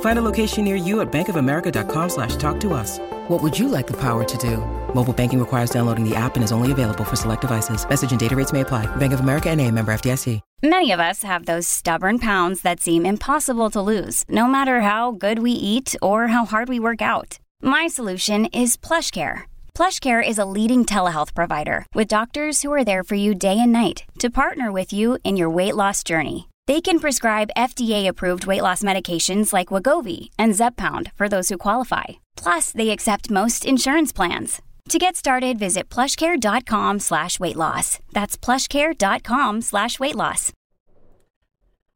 Find a location near you at bankofamerica.com/talktous. What would you like the power to do? Mobile banking requires downloading the app and is only available for select devices. Message and data rates may apply. Bank of America NA, member FDIC. Many of us have those stubborn pounds that seem impossible to lose, no matter how good we eat or how hard we work out. My solution is PlushCare. PlushCare is a leading telehealth provider with doctors who are there for you day and night to partner with you in your weight loss journey. They can prescribe FDA-approved weight loss medications like Wegovy and Zepbound for those who qualify. Plus, they accept most insurance plans. To get started, visit plushcare.com/weight-loss. That's plushcare.com/weight-loss.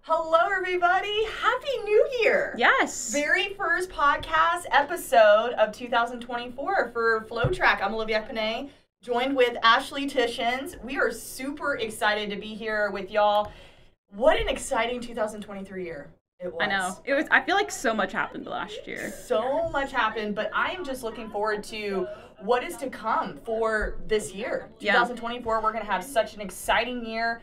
Hello, everybody. Happy New Year. Yes. Very first podcast episode of 2024 for FlowTrack. I'm Olivia Panay, joined with Ashley Titians. We are super excited to be here with y'all. What an exciting 2023 year it was. I know. It was. I feel like so much happened last year. So much happened, but I am just looking forward to what is to come for this year. 2024, yeah. We're going to have such an exciting year.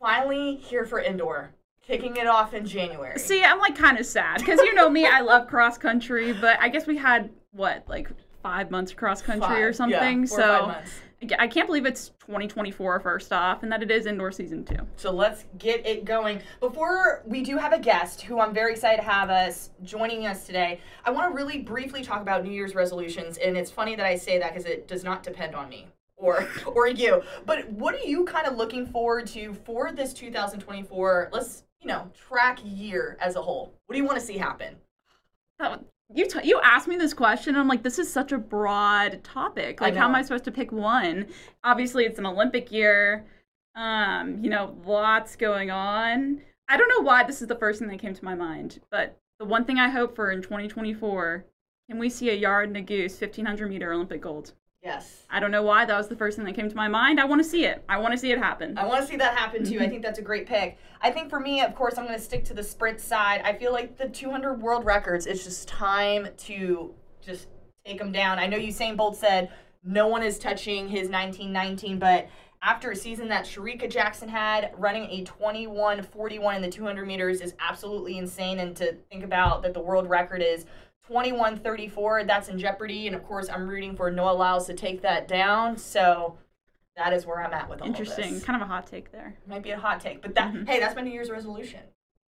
Finally here for indoor. Kicking it off in January. See, I'm like kind of sad because you know me, I love cross country, but I guess we had, what, like 5 months cross country or something? Yeah, 4 or 5 months. I can't believe it's 2024 first off, and that it is indoor season too. So let's get it going. Before we do have a guest who I'm very excited to have us joining us today, I want to really briefly talk about New Year's resolutions. And it's funny that I say that because it does not depend on me or you. But what are you kind of looking forward to for this 2024, let's, you know, track year as a whole? What do you want to see happen? You asked me this question, and I'm like, this is such a broad topic. Like, how am I supposed to pick one? Obviously, it's an Olympic year. You know, lots going on. I don't know why this is the first thing that came to my mind, but the one thing I hope for in 2024, can we see a Yared Nuguse 1,500-meter Olympic gold? Yes. I don't know why. That was the first thing that came to my mind. I want to see it. I want to see it happen. I want to see that happen, too. I think that's a great pick. I think for me, of course, I'm going to stick to the sprint side. I feel like the 200 world records, it's just time to just take them down. I know Usain Bolt said no one is touching his 1919, but after a season that Sharika Jackson had, running a 21:41 in the 200 meters is absolutely insane. And to think about that the world record is 21:34, that's in jeopardy. And of course, I'm rooting for Noah Lyles to take that down. So that is where I'm at with all of this. Interesting. Kind of a hot take there. Might be a hot take. But that, hey, that's my New Year's resolution.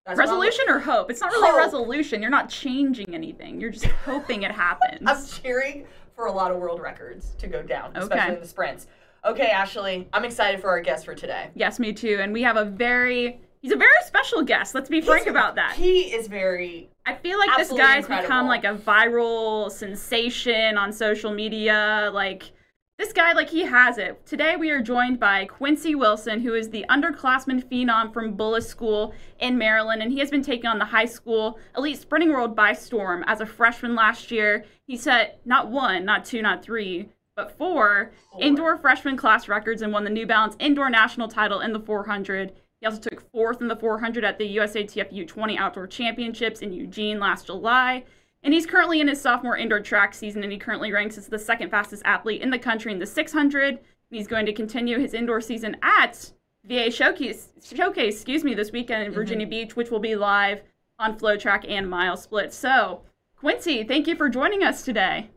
That's resolution or hope? It's not really a resolution. You're not changing anything. You're just hoping it happens. I'm cheering for a lot of world records to go down, especially in the sprints. Okay, Ashley, I'm excited for our guest for today. Yes, me too. And we have a very... He's a very special guest. Let's be frank about that. He is very I feel like this guy's become like a viral sensation on social media. Like, this guy, like, he has it. Today we are joined by Quincy Wilson, who is the underclassman phenom from Bullis School in Maryland, and he has been taking on the high school elite sprinting world by storm. As a freshman last year, he set not one, not two, not three, but four indoor freshman class records and won the New Balance indoor national title in the 400. He also took fourth in the 400 at the USATF U20 Outdoor Championships in Eugene last July. And he's currently in his sophomore indoor track season, and he currently ranks as the second fastest athlete in the country in the 600. And he's going to continue his indoor season at VA Showcase, this weekend in Virginia Beach, which will be live on FlowTrack and Mile Split. So, Quincy, thank you for joining us today.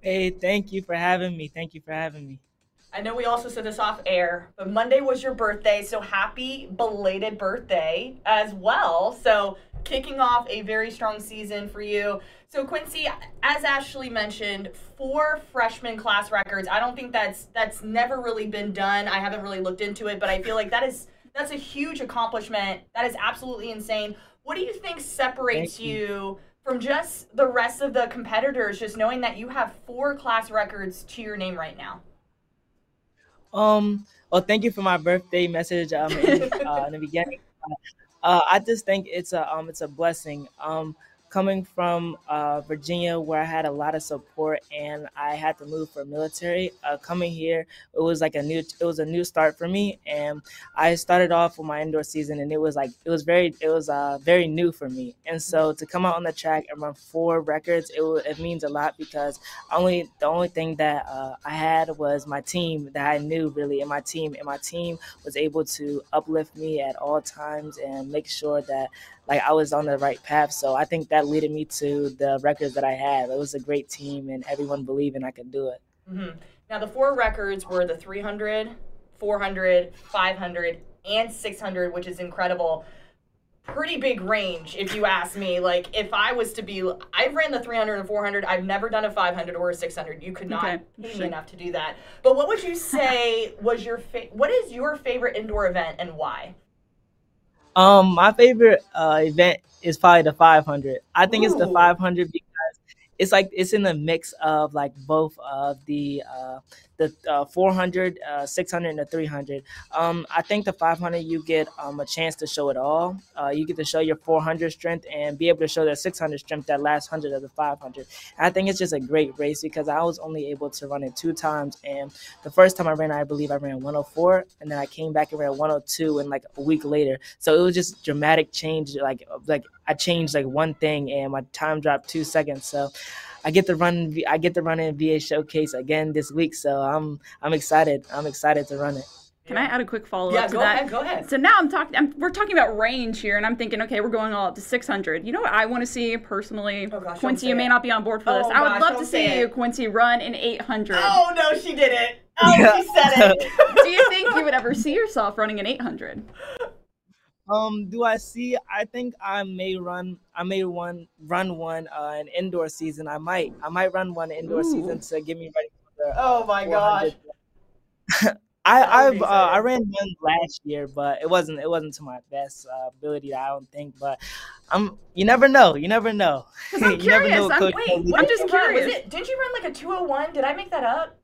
Hey, thank you for having me. Thank you for having me. I know we also said this off air, but Monday was your birthday, so happy belated birthday as well. So kicking off a very strong season for you. So Quincy, as Ashley mentioned, 4 freshman class records. I don't think that's never really been done. I haven't really looked into it, but I feel like that is That's a huge accomplishment. That is absolutely insane. What do you think separates you from just the rest of the competitors, just knowing that you have 4 class records to your name right now? Well, thank you for my birthday message in the beginning. I just think it's a blessing. Coming from Virginia, where I had a lot of support, and I had to move for military. Coming here, it was like a new start for me, and I started off with my indoor season, and it was very new for me. And so to come out on the track and run 4 records, it means a lot, because the only thing that I had was my team that I knew really, and my team was able to uplift me at all times and make sure that I was on the right path. So I think that led me to the records that I had. It was a great team, and everyone believing I could do it. Mm-hmm. Now, the 4 records were the 300, 400, 500, and 600, which is incredible. Pretty big range, if you ask me. Like, if I was to be, I ran the 300 and 400. I've never done a 500 or a 600. You could not be enough to do that. But what would you say was your what is your favorite indoor event and why? My favorite event is probably the 500. I think it's the 500 because it's in the mix of both of the 400, 600, and the 300. I think the 500 you get a chance to show it all. You get to show your 400 strength and be able to show that 600 strength, that last 100 of the 500. I think it's just a great race because I was only able to run it 2 times, and the first time I ran, I believe I ran 104, and then I came back and ran 102, and a week later. So it was just dramatic change. I changed one thing, and my time dropped 2 seconds. So I get to run in VA Showcase again this week. So I'm excited. I'm excited to run it. Can I add a quick follow-up to that? Yeah, go ahead. So now we're talking about range here, and I'm thinking, okay, we're going all up to 600. You know what I want to see personally? Oh gosh, Quincy, you may not be on board for this. I would love to see you, Quincy, run in 800. Oh, no, she did it. Oh, she said it. Do you think you would ever see yourself running in 800? Do I see? I think I may run one an indoor season. I might run one indoor season to get me ready for the. Oh my gosh! I ran one last year, but it wasn't to my best ability, I don't think. But you never know. You never know. I'm curious. I'm just curious. Did you run a 2:01? Did I make that up?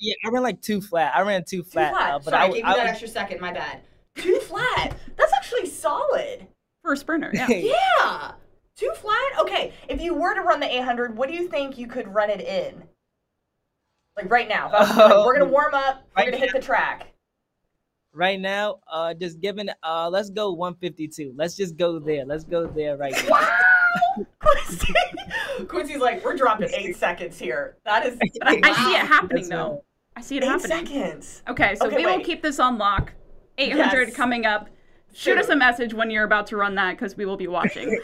Yeah, I ran 2 flat. I ran 2 flat. But sorry, I gave you that extra second. My bad. 2 flat. That's actually solid for a sprinter. Yeah. Yeah. 2 flat. Okay. If you were to run the 800, what do you think you could run it in? Right now. We're gonna warm up. We're gonna hit the track. Right now, just giving. Let's go 152. Let's just go there. Let's go there right now. Wow. Quincy's we're dropping 8 seconds here. That is. I see it happening though. I see it happening. 8 seconds. Okay. So we will keep this on lock. 800 coming up. Shoot us a message when you're about to run that, because we will be watching.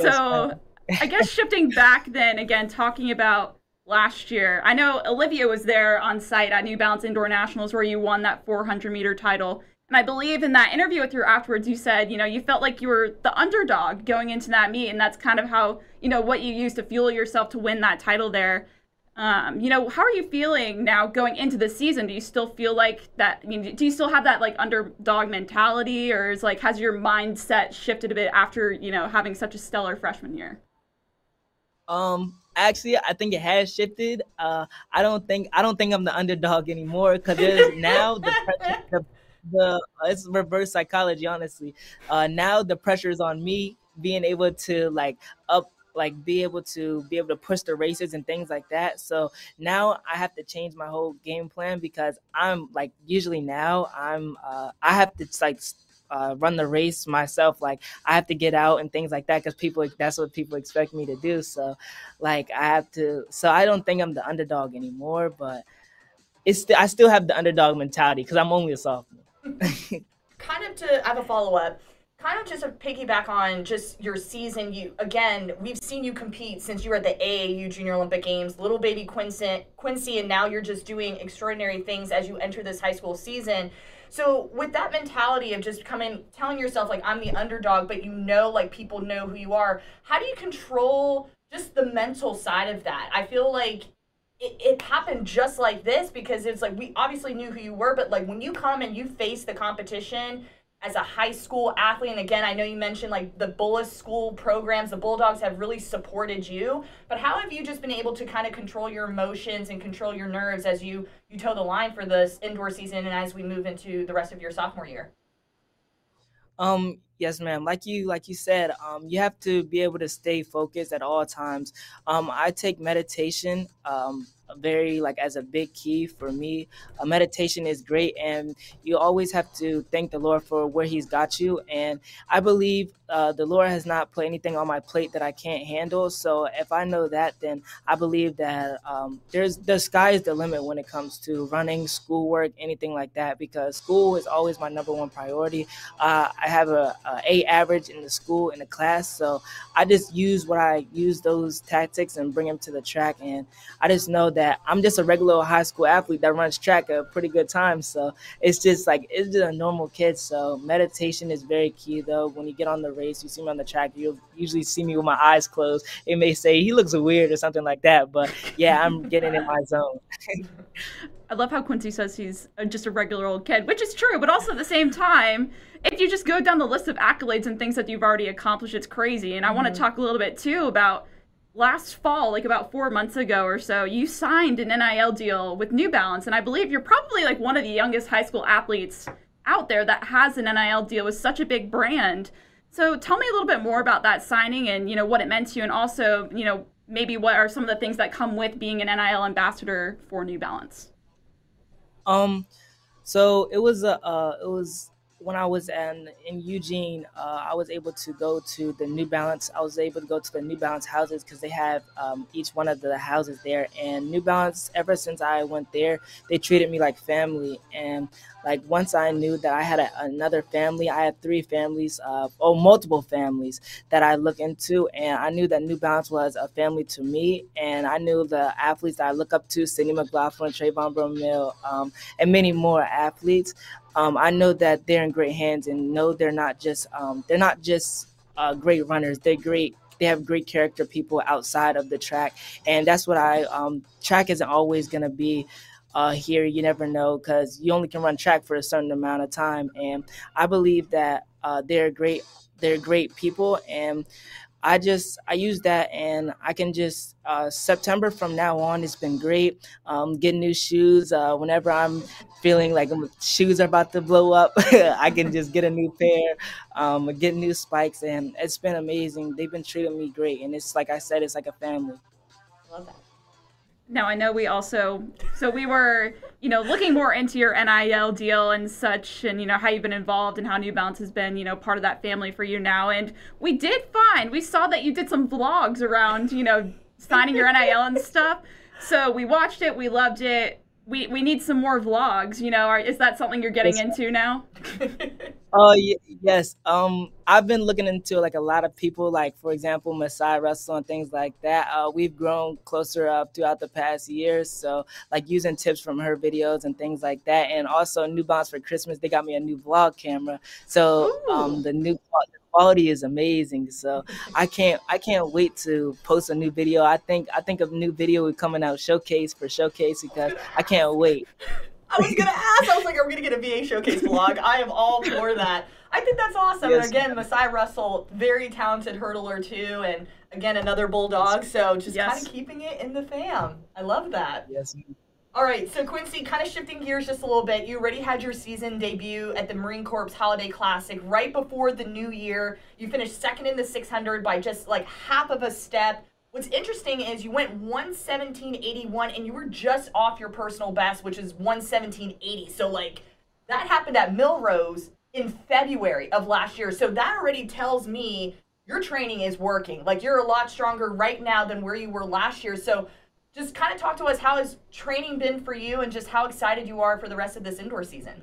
So I guess shifting back then, again, talking about last year. I know Olivia was there on site at New Balance Indoor Nationals where you won that 400-meter title. And I believe in that interview with her afterwards, you said, you felt like you were the underdog going into that meet. And that's kind of how, what you used to fuel yourself to win that title there. How are you feeling now going into the season? Do you still feel like that? Do you still have that underdog mentality, or is has your mindset shifted a bit after, having such a stellar freshman year? Actually, I think it has shifted. I don't think I'm the underdog anymore, because there's now it's reverse psychology, honestly. Now the pressure is on me being able to be able to push the races and things like that. So now I have to change my whole game plan, because I'm usually now I have to run the race myself. I have to get out and things like that, because that's what people expect me to do. So I don't think I'm the underdog anymore, but I still have the underdog mentality, because I'm only a sophomore. I have a follow-up. Kind of just a piggyback on just your season. We've seen you compete since you were at the AAU Junior Olympic Games, little baby Quincy, and now you're just doing extraordinary things as you enter this high school season. So with that mentality of just telling yourself, I'm the underdog, but people know who you are, how do you control just the mental side of that? I feel like it happened just like this, because it's like, we obviously knew who you were, but like when you come and you face the competition as a high school athlete, and again, I know you mentioned like the Bullis School programs, the Bulldogs have really supported you, but how have you just been able to kind of control your emotions and control your nerves as you toe the line for this indoor season and as we move into the rest of your sophomore year? Yes, ma'am. Like you said, you have to be able to stay focused at all times. I take meditation very like as a big key for me. Meditation is great, and you always have to thank the Lord for where He's got you. And I believe the Lord has not put anything on my plate that I can't handle. So if I know that, then I believe that the sky is the limit when it comes to running, schoolwork, anything like that. Because school is always my number one priority. I have an A average in the school, in the class, so I just use those tactics and bring them to the track. And I just know that I'm just a regular high school athlete that runs track at a pretty good time, so it's just a normal kid. So meditation is very key, though. When you get on the race, you see me on the track, you'll usually see me with my eyes closed. It may say he looks weird or something like that, but yeah, I'm getting in my zone. I love how Quincy says he's just a regular old kid, which is true, but also at the same time, if you just go down the list of accolades and things that you've already accomplished, it's crazy. And I want to talk a little bit too about last fall, like about 4 months ago or so, you signed an NIL deal with New Balance, and I believe you're probably like one of the youngest high school athletes out there that has an NIL deal with such a big brand. So tell me a little bit more about that signing and, you know, what it meant to you, and also, you know, maybe what are some of the things that come with being an NIL ambassador for New Balance? So it was when I was in Eugene, I was able to go to the New Balance. I was able to go to the New Balance houses because they have each one of the houses there. And New Balance, ever since I went there, they treated me like family. And like once I knew that I had another family, I had three families, multiple families that I look into. And I knew that New Balance was a family to me. And I knew the athletes that I look up to, Sydney McLaughlin, Trayvon Bromell, and many more athletes. I know that they're in great hands, and no, they're not just great runners. They're great. They have great character people outside of the track, and that's what track isn't always going to be. Here, you never know, because you only can run track for a certain amount of time, and I believe that they're great. They're great people, and I use that, and I can just September from now on, it's been great. Getting new shoes. Whenever I'm feeling like shoes are about to blow up, I can just get a new pair, get new spikes, and it's been amazing. They've been treating me great, and it's like I said, it's like a family. I love that. Now, I know we were, you know, looking more into your NIL deal and such, and, you know, how you've been involved and how New Balance has been, you know, part of that family for you now. And we saw that you did some vlogs around, you know, signing your NIL and stuff. So we watched it. We loved it. We need some more vlogs, you know. Is that something you're getting into now? Oh, yes. I've been looking into like a lot of people, like, for example, Masai Russell and things like that. We've grown closer up throughout the past years. So like using tips from her videos and things like that. And also New Balance for Christmas, they got me a new vlog camera. So the quality is amazing. So I can't wait to post a new video. I think a new video is coming out showcase because I can't wait. I was gonna ask, I was like, are we gonna get a VA Showcase vlog? I am all for that. I think that's awesome. Yes, and again, Masai Russell, very talented hurdler too, and again another Bulldog. So just kind of keeping it in the fam. I love that. Yes. All right, so Quincy, kind of shifting gears just a little bit, you already had your season debut at the Marine Corps Holiday Classic right before the new year. You finished second in the 600 by just like half of a step. What's interesting is you went 1:17.81, and you were just off your personal best, which is 1:17.80. So, like, that happened at Millrose in February of last year. So that already tells me your training is working. Like, you're a lot stronger right now than where you were last year. So just kind of talk to us, how has training been for you and just how excited you are for the rest of this indoor season?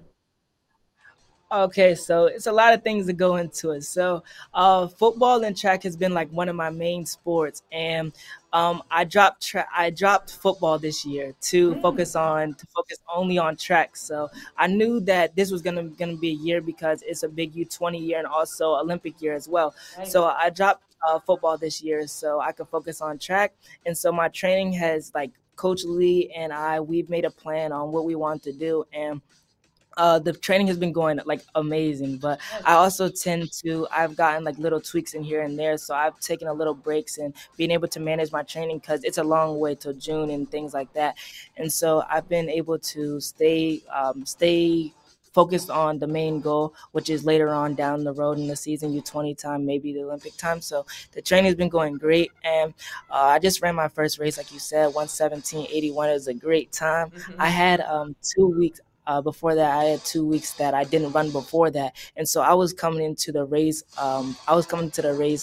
Okay, so it's a lot of things that go into it. So football and track has been like one of my main sports, and I dropped football this year to focus only on track. So I knew that this was gonna be a year because it's a big U20 year and also Olympic year as well. Right. So I dropped football this year so I could focus on track, and so my training has like Coach Lee and I, we've made a plan on what we want to do. And the training has been going like amazing, but I also tend to, I've gotten like little tweaks in here and there. So I've taken a little breaks and being able to manage my training because it's a long way till June and things like that. And so I've been able to stay focused on the main goal, which is later on down the road in the season, U20 time, maybe the Olympic time. So the training has been going great. And I just ran my first race, like you said, 1:17.81 is a great time. Mm-hmm. I had 2 weeks. Before that, I had 2 weeks that I didn't run before that. And so I was coming into the race.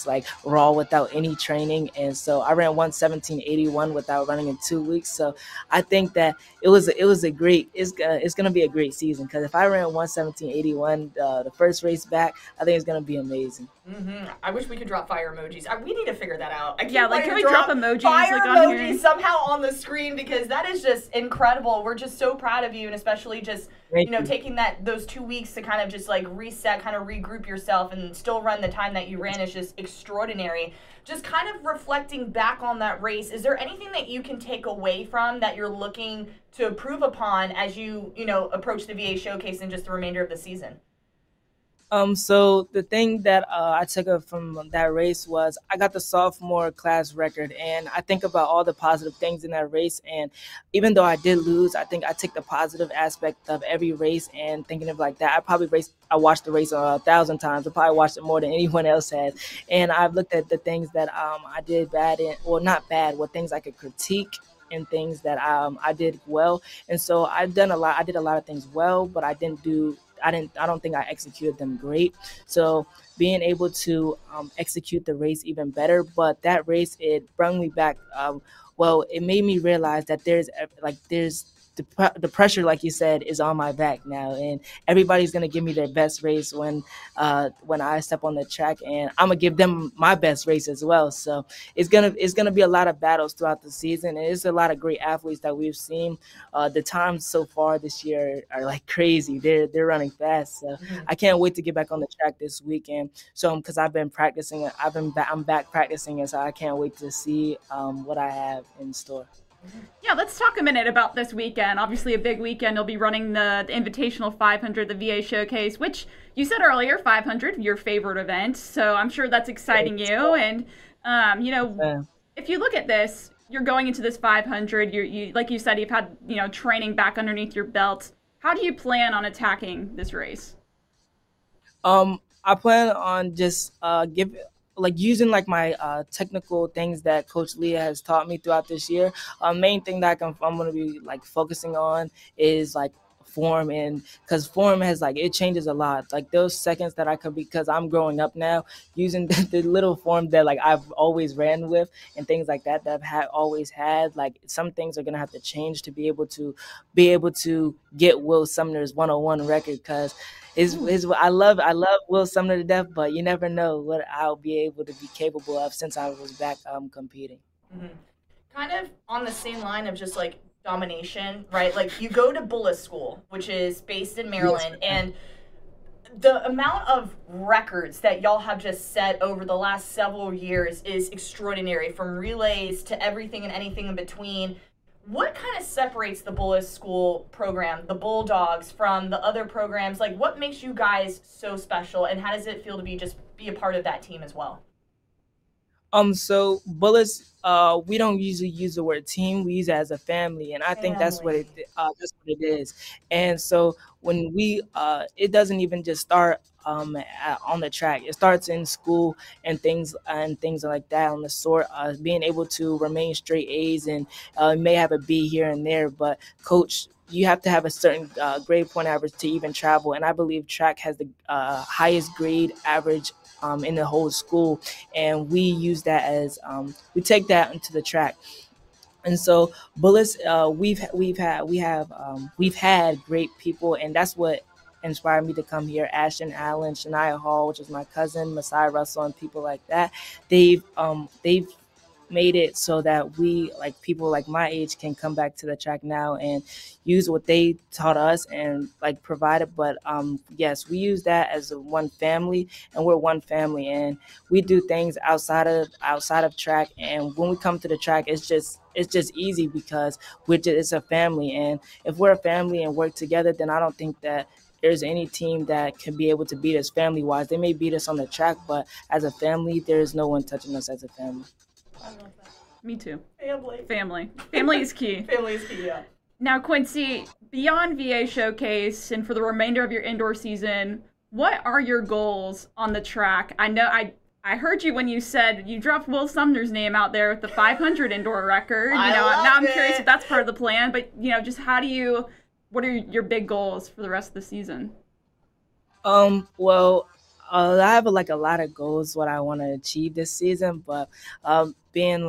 Like raw without any training. And so I ran 1:17.81 without running in 2 weeks. So I think that it's going to be a great season. Cause if I ran 1:17.81, the first race back, I think it's going to be amazing. Mm-hmm. I wish we could drop fire emojis. We need to figure that out. Can we drop emojis? Fire like on emojis here? Somehow on the screen, because that is just incredible. We're just so proud of you, and especially just taking those 2 weeks to kind of just like reset, kind of regroup yourself, and still run the time that you ran is just extraordinary. Just kind of reflecting back on that race, is there anything that you can take away from that you're looking to improve upon as you approach the VA Showcase and just the remainder of the season? So the thing that I took up from that race was I got the sophomore class record, and I think about all the positive things in that race. And even though I did lose, I think I took the positive aspect of every race and thinking of like that. I watched the race 1,000 times. I probably watched it more than anyone else has. And I've looked at the things that I did bad in, or not bad, what things I could critique, and things that I did well. And so I've done a lot. I did a lot of things well, but I don't think I executed them great. So being able to execute the race even better, but that race, it brought me back. It made me realize that there's the pressure, like you said, is on my back now, and everybody's gonna give me their best race when I step on the track, and I'm gonna give them my best race as well. So it's gonna be a lot of battles throughout the season, and it's a lot of great athletes that we've seen. The times so far this year are like crazy. They're running fast, so I can't wait to get back on the track this weekend. So because I've been practicing, I'm back practicing, and so I can't wait to see what I have in store. Yeah, let's talk a minute about this weekend. Obviously a big weekend. You'll be running the Invitational 500, the VA Showcase, which you said earlier, 500, your favorite event. So I'm sure that's exciting you. And, if you look at this, you're going into this 500. You like you said, you've had, training back underneath your belt. How do you plan on attacking this race? I plan on just using my technical things that Coach Lee has taught me throughout this year. Main thing that I'm going to be focusing on is form, and because form has it changes a lot. Those seconds that I could, because I'm growing up now, using the little form that I've always ran with and things like that that I've always had. Some things are gonna have to change to be able to get Will Sumner's 101 record, because I love Will Sumner to death, but you never know what I'll be able to be capable of since I was back competing. Mm-hmm. Kind of on the same line of just domination, right? You go to Bullis School, which is based in Maryland, and the amount of records that y'all have just set over the last several years is extraordinary, from relays to everything and anything in between. What kind of separates the Bullis School program, the Bulldogs, from the other programs? What makes you guys so special, and how does it feel to be a part of that team as well? So Bullis, we don't usually use the word team. We use it as a family, and I think that's what it is. And so when it doesn't even just start on the track. It starts in school and things like that on the sort. Being able to remain straight A's and may have a B here and there, but coach, you have to have a certain grade point average to even travel. And I believe track has the highest grade average in the whole school. And we use that as we take that into the track. And so Bullis, we've had great people, and that's what inspired me to come here. Ashton Allen, Shania Hall, which is my cousin, Masai Russell, and people like that. They've made it so that we, like people like my age, can come back to the track now and use what they taught us and like provide it. But yes, we use that as a one family, and we're one family, and we do things outside of track. And when we come to the track, it's just easy because it's a family. And if we're a family and work together, then I don't think that there's any team that can be able to beat us family-wise. They may beat us on the track, but as a family, there is no one touching us as a family. I love that. Me too. Family. Family is key. Family is key, yeah. Now, Quincy, beyond VA Showcase and for the remainder of your indoor season, what are your goals on the track? I know I heard you when you said you dropped Will Sumner's name out there with the 500 indoor record. I'm curious if that's part of the plan, but just what are your big goals for the rest of the season? I have a lot of goals what I want to achieve this season, but being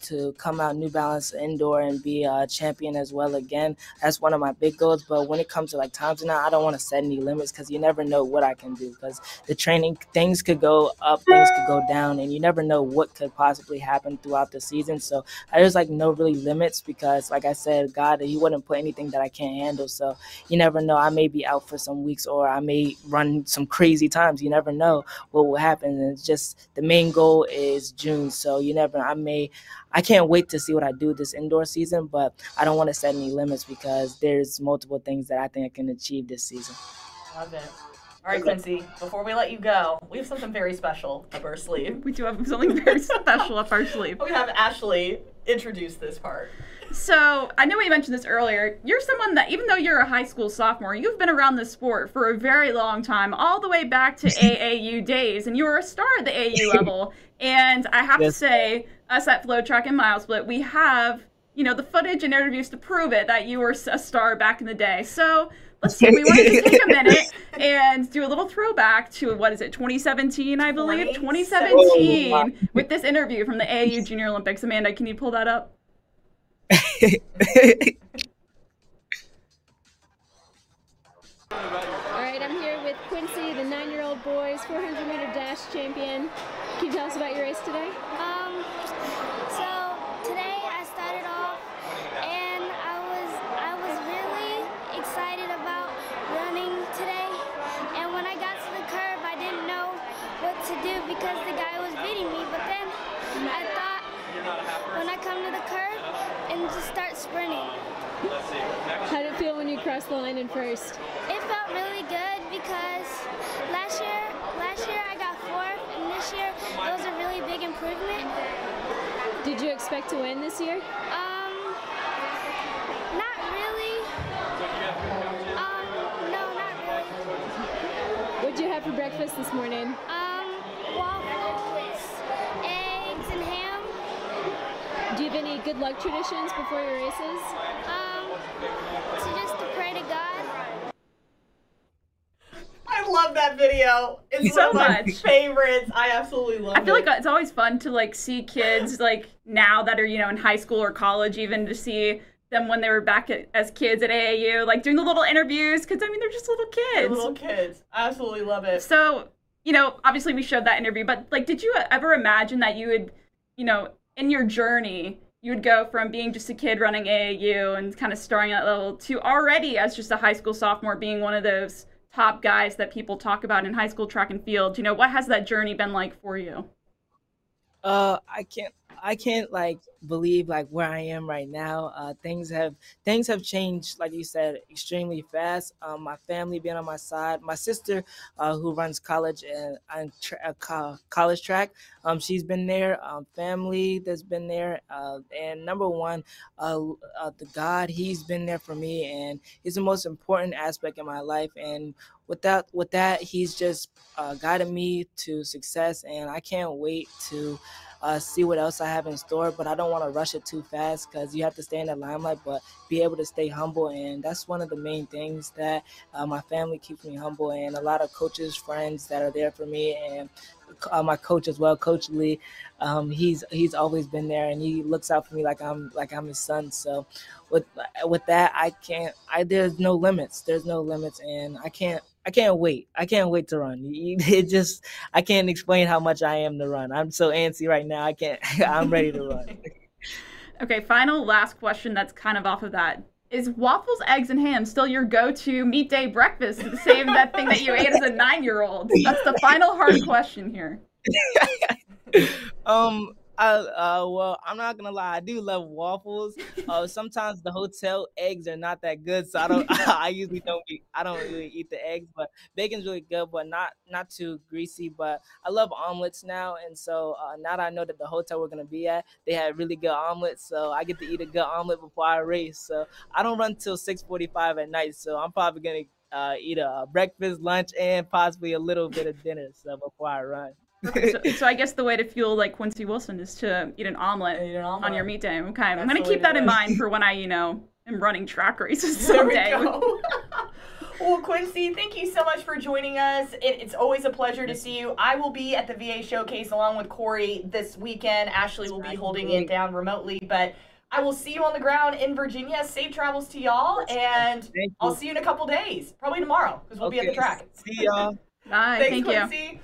to come out New Balance indoor and be a champion as well again, that's one of my big goals. But when it comes to times now, I don't want to set any limits because you never know what I can do, because the training, things could go up, things could go down, and you never know what could possibly happen throughout the season. So I just no really limits because like I said, God, he wouldn't put anything that I can't handle. So you never know, I may be out for some weeks or I may run some crazy times. You never know what will happen. And it's just, the main goal is June. So I can't wait to see what I do this indoor season, but I don't want to set any limits because there's multiple things that I think I can achieve this season. Love it. All right, Quincy, before we let you go, we have something very special up our sleeve. We do have something very special up our sleeve. We're going to have Ashley introduce this part. So I know we mentioned this earlier. You're someone that, even though you're a high school sophomore, you've been around this sport for a very long time, all the way back to AAU days, and you were a star at the AAU level. And I have to say, us at FlowTrack and Mile Split, we have, the footage and interviews to prove it that you were a star back in the day. So let's see, we wanted to take a minute and do a little throwback to, 2017, I believe? 2017, oh, wow. With this interview from the AAU Junior Olympics. Amanda, can you pull that up? All right, I'm here with Quincy, the 9-year-old boys 400-meter dash champion. Can you tell us about your race today? How did it feel when you crossed the line in first? It felt really good because last year I got fourth, and this year it was a really big improvement. Did you expect to win this year? Not really. No, not really. What'd you have for breakfast this morning? Waffles, eggs, and ham. Do you have any good luck traditions before your races? So just to pray to God. I love that video. It's so one of my favorites. I absolutely love it. I feel like it's always fun to see kids now that are in high school or college, even to see them when they were back as kids at AAU, doing the little interviews, because they're just little kids. They're little kids. I absolutely love it. So obviously we showed that interview, but did you ever imagine that you would, in your journey, you would go from being just a kid running AAU and kind of starting at that level to already as just a high school sophomore being one of those top guys that people talk about in high school track and field? What has that journey been like for you? I can't believe where I am right now. Things have changed, like you said, extremely fast. My family being on my side, my sister who runs college and college track, she's been there. Family that's been there, and number one, the God, he's been there for me, and he's the most important aspect in my life. And with that, he's just guided me to success, and I can't wait to see what else I have in store, but I don't want to rush it too fast because you have to stay in the limelight, but be able to stay humble. And that's one of the main things that my family keeps me humble, and a lot of coaches, friends that are there for me, and my coach as well, Coach Lee. He's always been there, and he looks out for me like I'm his son. So with that, there's no limits, and I can't. I can't wait. I can't wait to run. It just, I can't explain how much I am to run. I'm so antsy right now. I can't, I'm ready to run. Okay. Final last question. That's kind of off of that. Is waffles, eggs, and ham still your go-to meat day breakfast? The same that thing that you ate as a 9-year-old. That's the final hard question here. Well, I'm not gonna lie, I do love waffles. Sometimes the hotel eggs are not that good, so I usually don't really eat the eggs. But bacon's really good, but not too greasy. But I love omelets now, and so now that I know that the hotel we're gonna be at, they have really good omelets, so I get to eat a good omelet before I race. So I don't run till 6:45 at night, so I'm probably gonna eat a breakfast, lunch, and possibly a little bit of dinner so before I run. Okay, so I guess the way to fuel like Quincy Wilson is to eat an omelet, on your meat day. Okay, I'm going to keep that in mind for when I, you know, am running track races someday. Well, Quincy, thank you so much for joining us. It's always a pleasure to see you. I will be at the VA Showcase along with Corey this weekend. Ashley will be holding it down remotely, but I will see you on the ground in Virginia. Safe travels to y'all, and I'll see you in a couple days, probably tomorrow, because we'll be at the track. See y'all. Bye. Thanks, Quincy.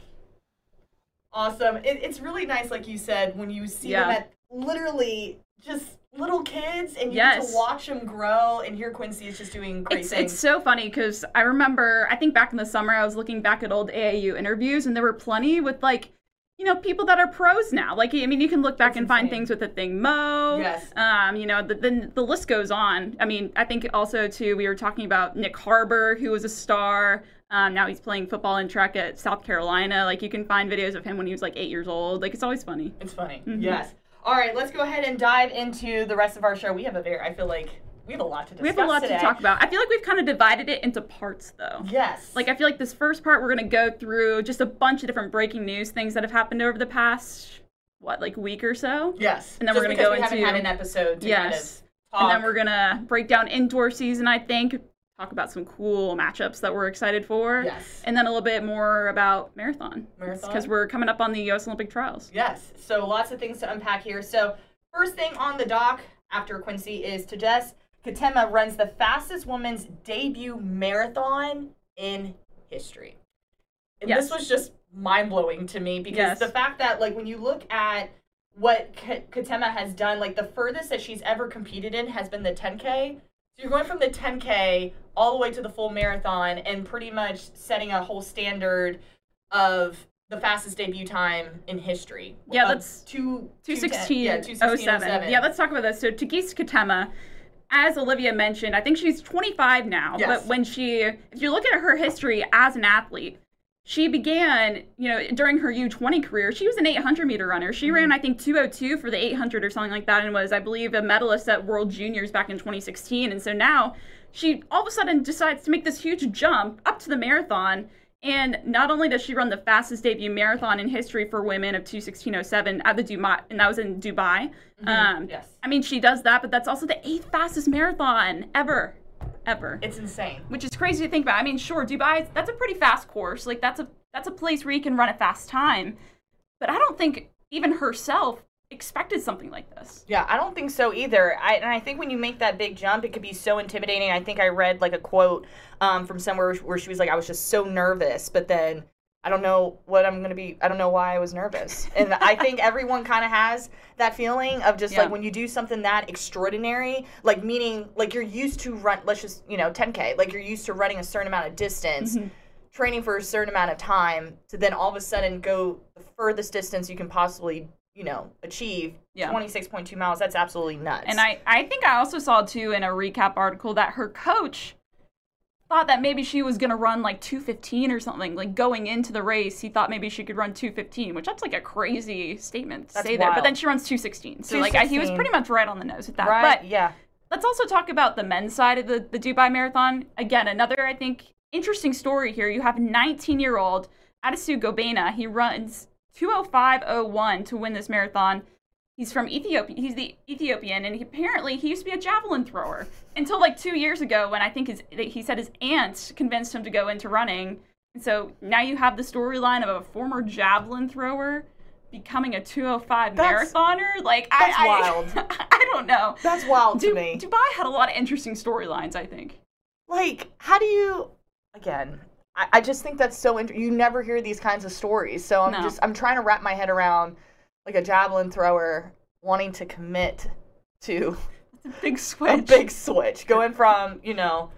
Awesome. It's really nice, like you said, when you see them at literally just little kids and you get to watch them grow, and here Quincy is just doing great things. It's so funny because I remember, I think back in the summer, I was looking back at old AAU interviews, and there were plenty with, like, you know, people that are pros now. Like, I mean, you can look back and find things with Mo. Yes. You know, the list goes on. I mean, I think also, too, we were talking about Nick Harbor, who was a star. Now he's playing football and track at South Carolina. Like, you can find videos of him when he was like 8 years old. Like, it's always funny. It's funny. Mm-hmm. Yes. All right, let's go ahead and dive into the rest of our show. We have a very, I feel like we have a lot to discuss. We have a lot to talk about. I feel like we've kind of divided it into parts, though. Yes. Like, I feel like this first part, we're going to go through just a bunch of different breaking news things that have happened over the past, what, like week or so? Yes. And then just we're going to go into. We haven't had an episode to kind of talk. And then we're going to break down indoor season, I think. Talk about some cool matchups that we're excited for. Yes. And then a little bit more about marathon. Marathon. Because we're coming up on the U.S. Olympic trials. Yes. So lots of things to unpack here. So first thing on the dock after Quincy is Tigist Ketema runs the fastest woman's debut marathon in history. And this was just mind-blowing to me because the fact that, like, when you look at what Ketema has done, like, the furthest that she's ever competed in has been the 10K. So you're going from the 10K all the way to the full marathon and pretty much setting a whole standard of the fastest debut time in history. Yeah, that's 2:16:07. Yeah, let's talk about this. So Tigist Ketema, as Olivia mentioned, I think she's 25 now. Yes. But when she, if you look at her history as an athlete, she began, you know, during her U20 career, she was an 800-meter runner. She ran, I think, 2:02 for the 800 or something like that, and was, I believe, a medalist at World Juniors back in 2016. And so now she all of a sudden decides to make this huge jump up to the marathon. And not only does she run the fastest debut marathon in history for women of 2:16:07 at the Dubai, and that was in Dubai. I mean, she does that, but that's also the 8th fastest marathon ever. It's insane. Which is crazy to think about. I mean, sure, Dubai, that's a pretty fast course. Like, that's a place where you can run a fast time. But I don't think even herself expected something like this. Yeah, I don't think so either. And I think when you make that big jump, it could be so intimidating. I think I read, like, a quote from somewhere where she was like, I was just so nervous. But then I don't know what I'm going to be. I don't know why I was nervous. And I think everyone kind of has that feeling of just like when you do something that extraordinary, like meaning like you're used to run, let's just, you know, 10K, like you're used to running a certain amount of distance, training for a certain amount of time to then all of a sudden go the furthest distance you can possibly, you know, achieve. 26.2 miles. That's absolutely nuts. And I think I also saw too in a recap article that her coach thought that maybe she was going to run like 2:15 or something. Like going into the race, he thought maybe she could run 2:15, which that's like a crazy statement to say there. But then she runs 2:16. So like he was pretty much right on the nose with that. Right, but yeah. Let's also talk about the men's side of the Dubai Marathon. Again, another, I think, interesting story here. You have 19-year-old Adesu Gobena. He runs 2:05:01 to win this marathon. He's from Ethiopia. He's the Ethiopian, and apparently he used to be a javelin thrower until like 2 years ago when I think he said his aunt convinced him to go into running. And so now you have the storyline of a former javelin thrower becoming a 2:05 marathoner. Like that's wild. I don't know. That's wild to me. Dubai had a lot of interesting storylines, I think. Like, how do you? Again, I just think that's so interesting. You never hear these kinds of stories. So I'm I'm trying to wrap my head around like a javelin thrower wanting to commit to a big switch going from, you know,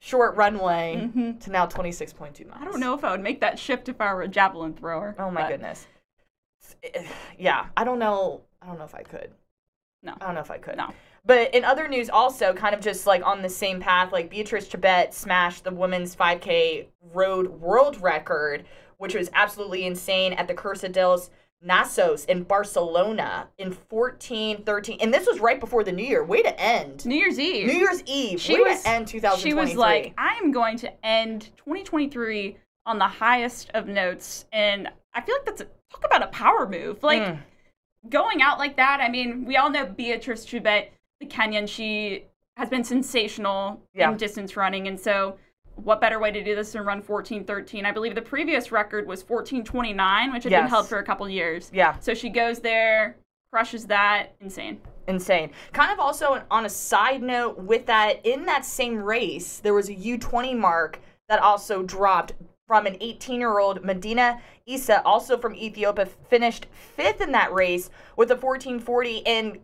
short runway to now 26.2 miles. I don't know if I would make that shift if I were a javelin thrower. Oh my goodness. Yeah, I don't know if I could. No. But in other news also, kind of just like on the same path, like Beatrice Chebet smashed the women's 5K road world record, which was absolutely insane at the Cursa dels Nassos in Barcelona in 14:13. And this was right before the New Year. Way to end. New Year's Eve. New Year's Eve. Way to end 2023. She was like, I am going to end 2023 on the highest of notes. And I feel like that's a, talk about a power move. Like, going out like that, I mean, we all know Beatrice Chebet, the Kenyan, she has been sensational in distance running, and so what better way to do this than run 14:13? I believe the previous record was 14:29, which had been held for a couple years. Yeah. So she goes there, crushes that, insane. Kind of also on a side note with that, in that same race, there was a U20 mark that also dropped from an 18-year-old Medina Issa, also from Ethiopia, finished 5th in that race with a 14:40, and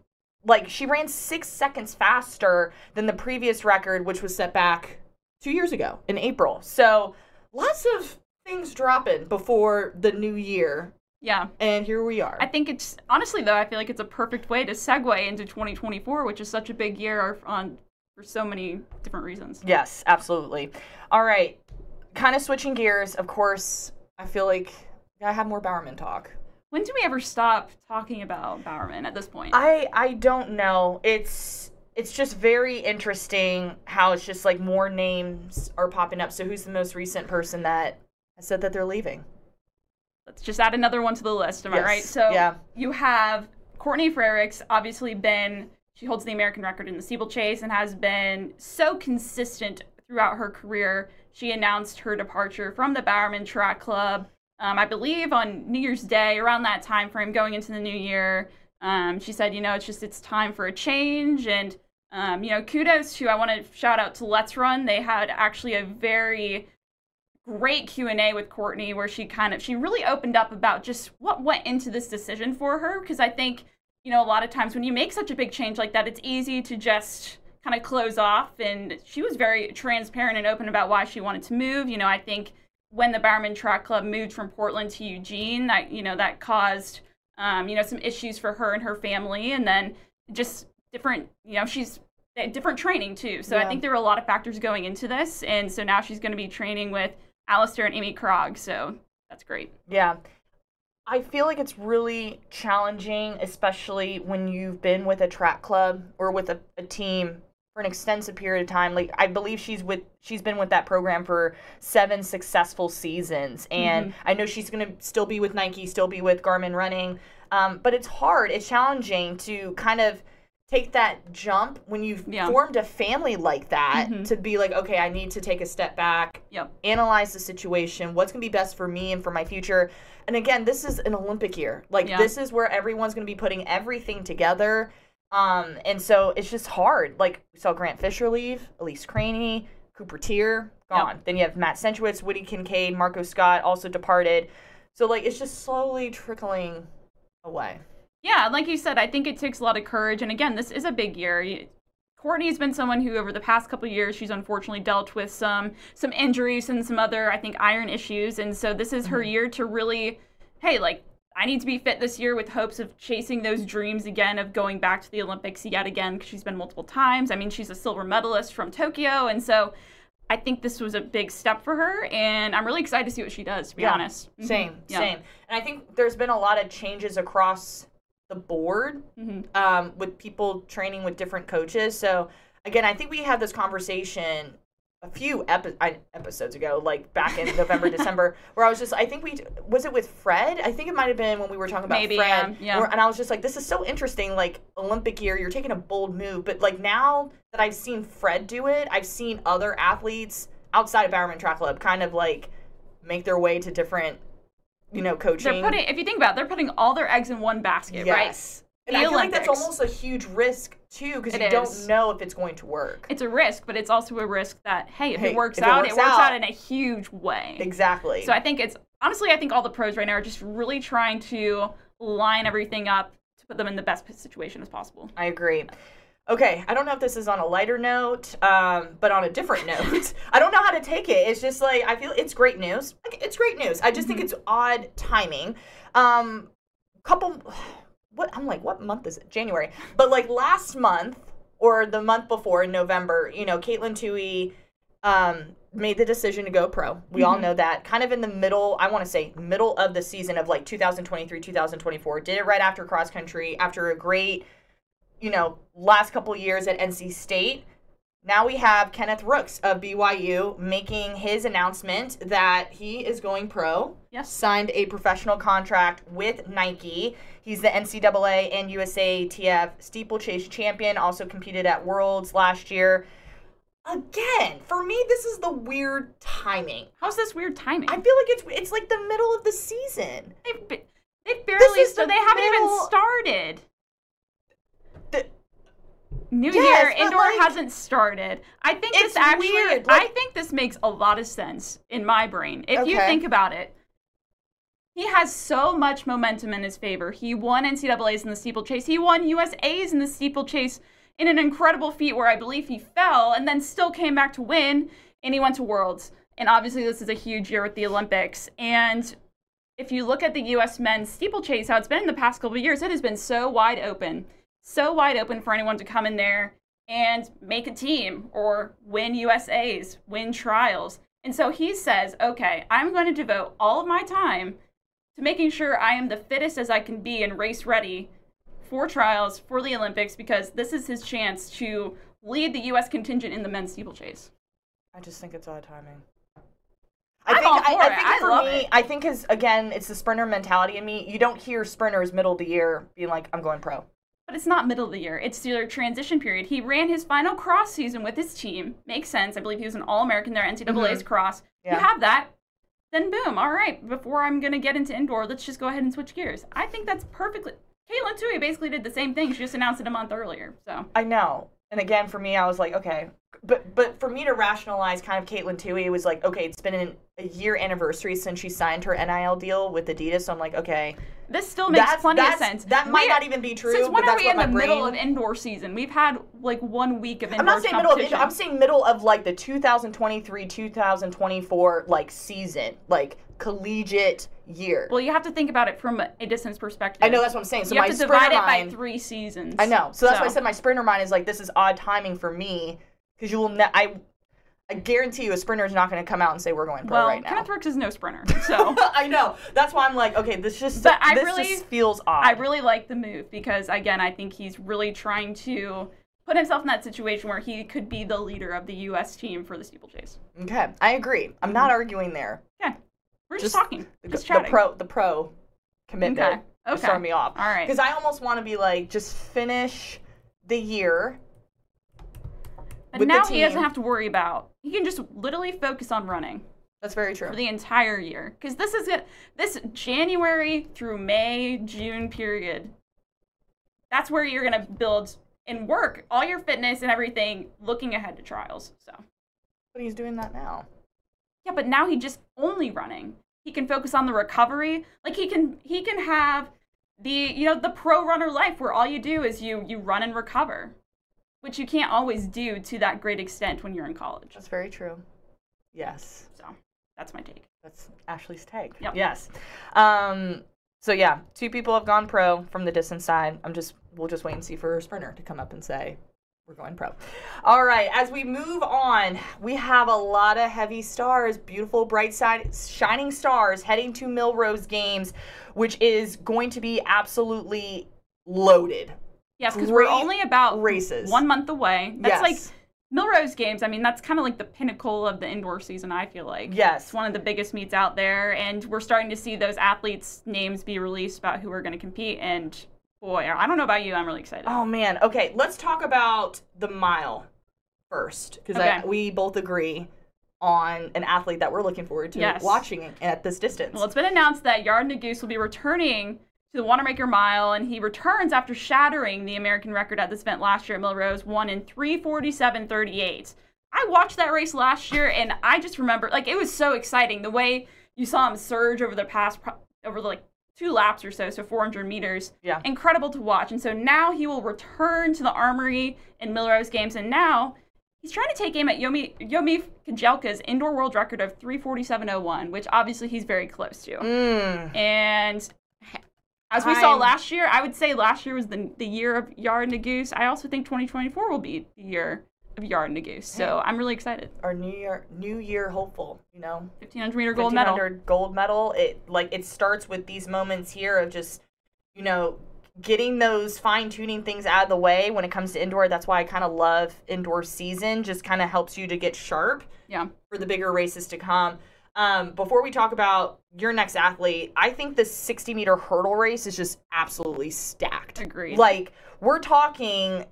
like she ran 6 seconds faster than the previous record, which was set back 2 years ago in April. So lots of things dropping before the new year. Yeah. And here we are. I think it's, honestly though, I feel like it's a perfect way to segue into 2024, which is such a big year on for so many different reasons. Yes, absolutely. All right. Kind of switching gears, of course, I feel like we gotta have more Bowerman talk. When do we ever stop talking about Bowerman at this point? I don't know. It's just very interesting how it's just like more names are popping up. So who's the most recent person that has said that they're leaving? Let's just add another one to the list, am I right? So you have Courtney Frerichs, obviously been, she holds the American record in the steeple chase and has been so consistent throughout her career. She announced her departure from the Bowerman Track Club, I believe on New Year's Day, around that time frame, going into the new year. She said, you know, it's just, it's time for a change. And, you know, kudos to, I want to shout out to Let's Run. They had actually a very great Q&A with Courtney where she kind of, she really opened up about just what went into this decision for her. Because I think, you know, a lot of times when you make such a big change like that, it's easy to just kind of close off, and she was very transparent and open about why she wanted to move. You know, I think when the Bowerman Track Club moved from Portland to Eugene, that, you know, that caused, you know, some issues for her and her family, and then just different, you know, she's different training too. So I think there were a lot of factors going into this, and so now she's going to be training with Alistair and Amy Krog, so that's great. Yeah. I feel like it's really challenging, especially when you've been with a track club or with a team for an extensive period of time. Like, I believe she's been with that program for 7 successful seasons, and I know she's going to still be with Nike, still be with Garmin Running, but it's hard, it's challenging to kind of take that jump when you've formed a family like that, to be like, okay, I need to take a step back, analyze the situation, what's going to be best for me and for my future. And again, this is an Olympic year. Like, this is where everyone's going to be putting everything together. And so it's just hard. Like, we saw Grant Fisher leave, Elise Craney, Cooper Tier, gone. Then you have Matt Senchowitz, Woody Kincaid, Marco Scott also departed. So, like, it's just slowly trickling away. Yeah, like you said, I think it takes a lot of courage. And again, this is a big year. Courtney's been someone who, over the past couple of years, she's unfortunately dealt with some injuries and some other, I think, iron issues. And so this is her year to really, hey, like, I need to be fit this year with hopes of chasing those dreams again of going back to the Olympics yet again, because she's been multiple times. I mean, she's a silver medalist from Tokyo. And so I think this was a big step for her, and I'm really excited to see what she does, to be honest. Same. And I think there's been a lot of changes across the board with people training with different coaches. So again, I think we had this conversation a few episodes ago, like back in November, December, where I was just, I think we, was it with Fred? I think it might've been when we were talking about Fred. Yeah. And I was just like, this is so interesting. Like, Olympic year, you're taking a bold move. But like, now that I've seen Fred do it, I've seen other athletes outside of Bowerman Track Club kind of like make their way to different, you know, coaching. They're putting, if you think about it, they're putting all their eggs in one basket, right? And I feel like that's almost a huge risk, too, because you don't know if it's going to work. It's a risk, but it's also a risk that, hey, if it works out, it works out in a huge way. Exactly. So I think it's, honestly, I think all the pros right now are just really trying to line everything up to put them in the best situation as possible. I agree. Okay, I don't know if this is on a lighter note, but on a different note, I don't know how to take it. It's just like, I feel it's great news. Like, it's great news. I just think it's odd timing. I'm like, what month is it? January. But like last month or the month before in November, you know, Caitlin Toohey made the decision to go pro. We all know that. Kind of in the middle, I want to say middle of the season of like 2023, 2024. Did it right after cross country, after a great, you know, last couple years at NC State. Now we have Kenneth Rooks of BYU making his announcement that he is going pro. Yes. Signed a professional contract with Nike. He's the NCAA and USATF steeplechase champion, also competed at Worlds last year. Again, for me, this is the weird timing. How's this weird timing? I feel like it's like the middle of the season. They haven't even started. New Year, indoor hasn't started. I think this actually, I think this makes a lot of sense in my brain. If you think about it, he has so much momentum in his favor. He won NCAAs in the steeplechase. He won USAs in the steeplechase in an incredible feat where I believe he fell and then still came back to win, and he went to Worlds. And obviously this is a huge year with the Olympics. And if you look at the U.S. men's steeplechase, how it's been in the past couple of years, it has been so wide open. So wide open for anyone to come in there and make a team or win USAs, win trials. And so he says, okay, I'm going to devote all of my time to making sure I am the fittest as I can be and race ready for trials, for the Olympics, because this is his chance to lead the U.S. contingent in the men's steeplechase. I just think it's odd timing. I think because, again, it's the sprinter mentality in me. You don't hear sprinters middle of the year being like, I'm going pro. But it's not middle of the year. It's their transition period. He ran his final cross season with his team. Makes sense. I believe he was an All-American there, NCAA's cross. Yeah. You have that, then boom. All right, before I'm going to get into indoor, let's just go ahead and switch gears. I think that's perfectly... Caitlin Toohey basically did the same thing. She just announced it a month earlier. So I know. And again, for me, I was like, okay. But for me to rationalize kind of Caitlin Toohey, it was like, okay, it's been a year anniversary since she signed her NIL deal with Adidas. So I'm like, okay... This still makes plenty of sense. That might not even be true. Since when are we in the middle of indoor season? We've had like 1 week of indoor competition. I'm not saying middle of indoor. I'm saying middle of like the 2023-2024 like season, like collegiate year. Well, you have to think about it from a distance perspective. I know that's what I'm saying. So you have to divide it by 3 seasons. I know. So that's why I said my sprinter mind is like this is odd timing for me because you will. I guarantee you a sprinter is not going to come out and say we're going pro right now. Well, Kenneth Rooks is no sprinter, so. I know. That's why I'm like, okay, this just feels odd. I really like the move because, again, I think he's really trying to put himself in that situation where he could be the leader of the U.S. team for the steeplechase. Okay. I agree. I'm not arguing there. Yeah. We're just talking. Just chatting. The pro commitment is throwing me off. All right. Because I almost want to be like, just finish the year. But now he doesn't have to worry about. He can just literally focus on running. That's very true. For the entire year. Because this is it. This January through May, June period, that's where you're going to build and work all your fitness and everything looking ahead to trials. So. But he's doing that now. Yeah, but now he's just only running. He can focus on the recovery. Like he can have the, you know, the pro runner life where all you do is you run and recover. Which you can't always do to that great extent when you're in college. That's very true. Yes. So that's my take. That's Ashley's take. Yep. Yes. So yeah, 2 people have gone pro from the distance side. We'll just wait and see for a sprinter to come up and say, we're going pro. All right. As we move on, we have a lot of heavy stars, beautiful, bright side, shining stars heading to Millrose Games, which is going to be absolutely loaded. Yes, because we're only about races 1 month away. That's like Millrose Games. I mean, that's kind of like the pinnacle of the indoor season, I feel like. Yes. It's one of the biggest meets out there, and we're starting to see those athletes' names be released about who are going to compete, and boy, I don't know about you, I'm really excited. Oh, man. Okay, let's talk about the mile first, because we both agree on an athlete that we're looking forward to watching at this distance. Well, it's been announced that Yared Nuguse will be returning to the Wanamaker Mile, and he returns after shattering the American record at this event last year at Millrose, won in 3:47.38. I watched that race last year, and I just remember, like, it was so exciting. The way you saw him surge over the past, over like two laps or so, so 400 meters. Yeah. Incredible to watch. And so now he will return to the Armory in Millrose Games, and now he's trying to take aim at Yomi Kajelka's indoor world record of 3:47.01, which obviously he's very close to. Mm. And as we saw last year, I would say last year was the year of Yared Nuguse. I also think 2024 will be the year of Yared Nuguse. So I'm really excited. Our new year hopeful, you know. 1500-meter gold medal. 1500 gold medal. It starts with these moments here of just, you know, getting those fine-tuning things out of the way when it comes to indoor. That's why I kind of love indoor season. Just kind of helps you to get sharp for the bigger races to come. Before we talk about your next athlete, I think the 60-meter hurdle race is just absolutely stacked. Agreed. Like, we're talking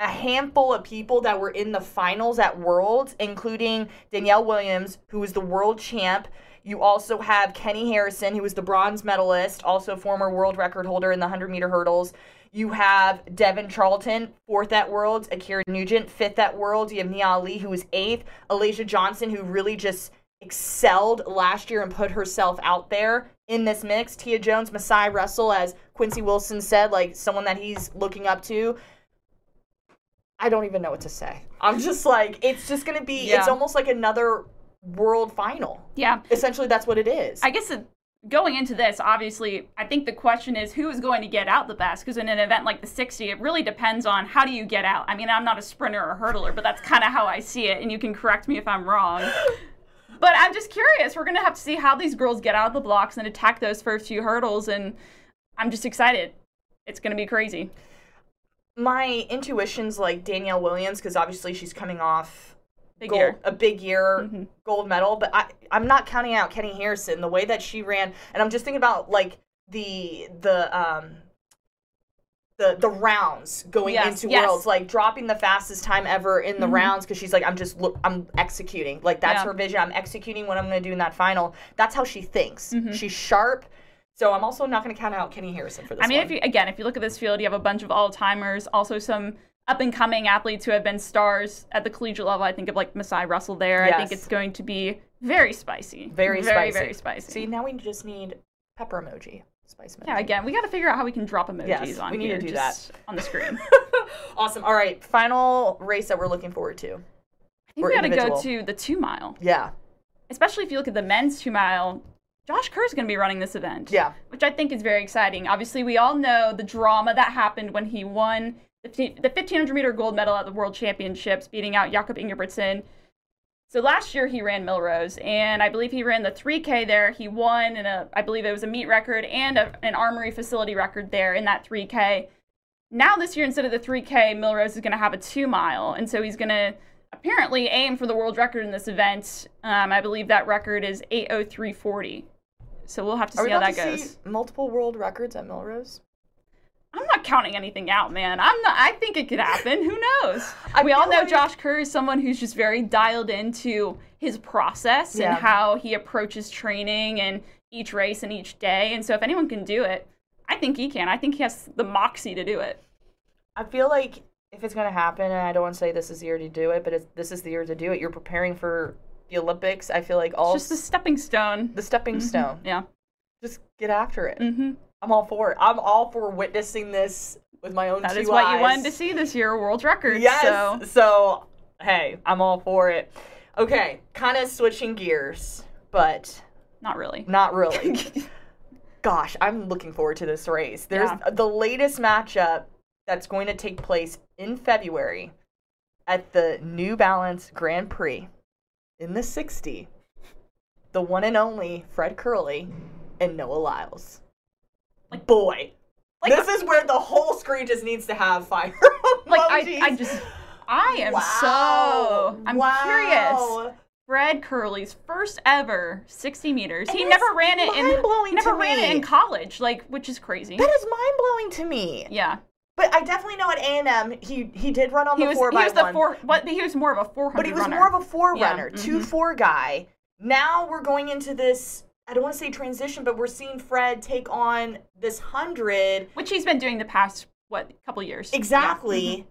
a handful of people that were in the finals at Worlds, including Danielle Williams, who is the world champ. You also have Kenny Harrison, who was the bronze medalist, also former world record holder in the 100-meter hurdles. You have Devin Charlton, 4th at Worlds, Akira Nugent, 5th at Worlds. You have Nia Ali, who was 8th, Alasia Johnson, who really just excelled last year and put herself out there in this mix. Tia Jones, Masai Russell, as Quincy Wilson said, like someone that he's looking up to. I don't even know what to say. I'm just like, it's just going to be, it's almost like another world final. Yeah. Essentially, that's what it is. I guess going into this, obviously, I think the question is who is going to get out the best? Because in an event like the 60, it really depends on how do you get out. I mean, I'm not a sprinter or a hurdler, but that's kind of how I see it, and you can correct me if I'm wrong. But I'm just curious. We're going to have to see how these girls get out of the blocks and attack those first few hurdles, and I'm just excited. It's going to be crazy. My intuition's like Danielle Williams, because obviously she's coming off a big year gold medal, but I'm not counting out Kenny Harrison, the way that she ran. And I'm just thinking about like the rounds going into Worlds, like dropping the fastest time ever in the rounds, because she's like, I'm executing, like that's her vision. I'm executing what I'm going to do in that final. That's how she thinks. She's sharp. So I'm also not going to count out Kenny Harrison for this. I mean, if you look at this field, you have a bunch of all-timers, also some up-and-coming athletes who have been stars at the collegiate level. I think of, like, Masai Russell there. Yes. I think it's going to be very spicy. Very, very spicy. See, now we just need pepper emoji. Spice emoji. Yeah, again, we got to figure out how we can drop emojis on we need here, to do just that. On the screen. Awesome. All right, final race that we're looking forward to. I think we got to go to the 2-mile. Yeah. Especially if you look at the men's 2-mile. Josh Kerr is going to be running this event. Yeah. Which I think is very exciting. Obviously, we all know the drama that happened when he won the 1500-meter gold medal at the World Championships, beating out Jakob Ingebrigtsen. So last year he ran Millrose, and I believe he ran the 3K there. He won in I believe it was a meet record and an Armory facility record there in that 3K. Now this year, instead of the 3K, Millrose is going to have a 2-mile, and so he's going to apparently aim for the world record in this event. I believe that record is 8:03.40. So we'll have to see how that goes. See multiple world records at Millrose? I'm not counting anything out, man. I think it could happen. Who knows? We all know Josh Kerr is someone who's just very dialed into his process and how he approaches training and each race and each day. And so if anyone can do it, I think he can. I think he has the moxie to do it. I feel like if it's going to happen, and I don't want to say this is the year to do it, but this is the year to do it. You're preparing for the Olympics. I feel like it's just the stepping stone. The stepping stone. Yeah. Just get after it. I'm all for it. I'm all for witnessing this with my own two eyes. That is what you wanted to see this year, world record. Yes. So, hey, I'm all for it. Okay, kind of switching gears, but not really. Not really. Gosh, I'm looking forward to this race. There's the latest matchup that's going to take place in February at the New Balance Grand Prix in the 60. The one and only Fred Kerley and Noah Lyles. Boy, this is where the whole screen just needs to have fire. Like, I'm curious. Fred Kerley's first ever 60 meters. And he never ran it in. He never ran it in college, like, which is crazy. That is mind blowing to me. Yeah, but I definitely know at A&M he did run on the 4x1. He was the 4. But he was more of a 400. But he was more of a 4 runner, 2-4 guy. Now we're going into this I don't want to say transition, but we're seeing Fred take on this 100. Which he's been doing the past, what, couple years. Exactly. Yeah. Mm-hmm.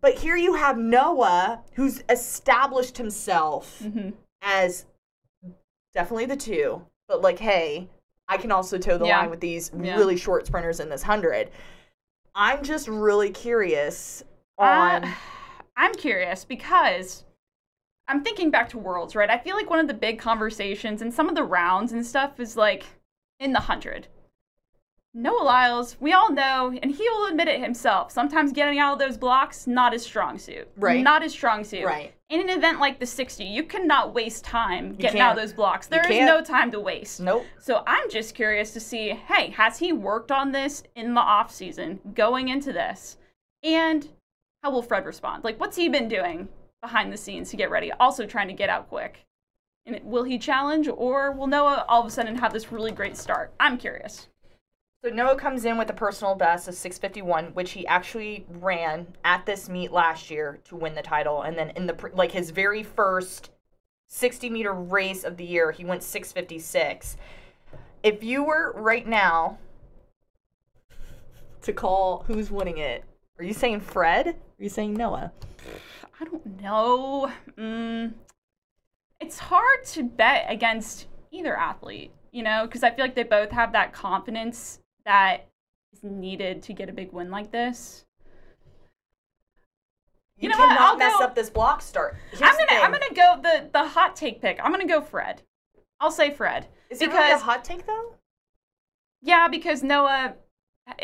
But here you have Noah, who's established himself mm-hmm. as definitely the two. But like, hey, I can also toe the yeah. line with these yeah. really short sprinters in this 100. I'm just really curious on... I'm curious because... I'm thinking back to Worlds, right? I feel like one of the big conversations and some of the rounds and stuff is like in the 100. Noah Lyles, we all know, and he will admit it himself, sometimes getting out of those blocks, not his strong suit. Right. Not his strong suit. Right. In an event like the 60, you cannot waste time getting out of those blocks. There is no time to waste. Nope. So I'm just curious to see, hey, has he worked on this in the off season going into this? And how will Fred respond? Like, what's he been doing behind the scenes to get ready, also trying to get out quick? And will he challenge, or will Noah all of a sudden have this really great start? I'm curious. So Noah comes in with a personal best of 6:51, which he actually ran at this meet last year to win the title. And then in the like his very first 60-meter race of the year, he went 6:56. If you were right now to call who's winning it, are you saying Fred? Are you saying Noah? I don't know. It's hard to bet against either athlete, you know, because I feel like they both have that confidence that is needed to get a big win like this. You know what? I'll mess up this block start. I'm gonna go the hot take pick. I'm gonna go Fred. I'll say Fred. Is it really a hot take though? Yeah, because Noah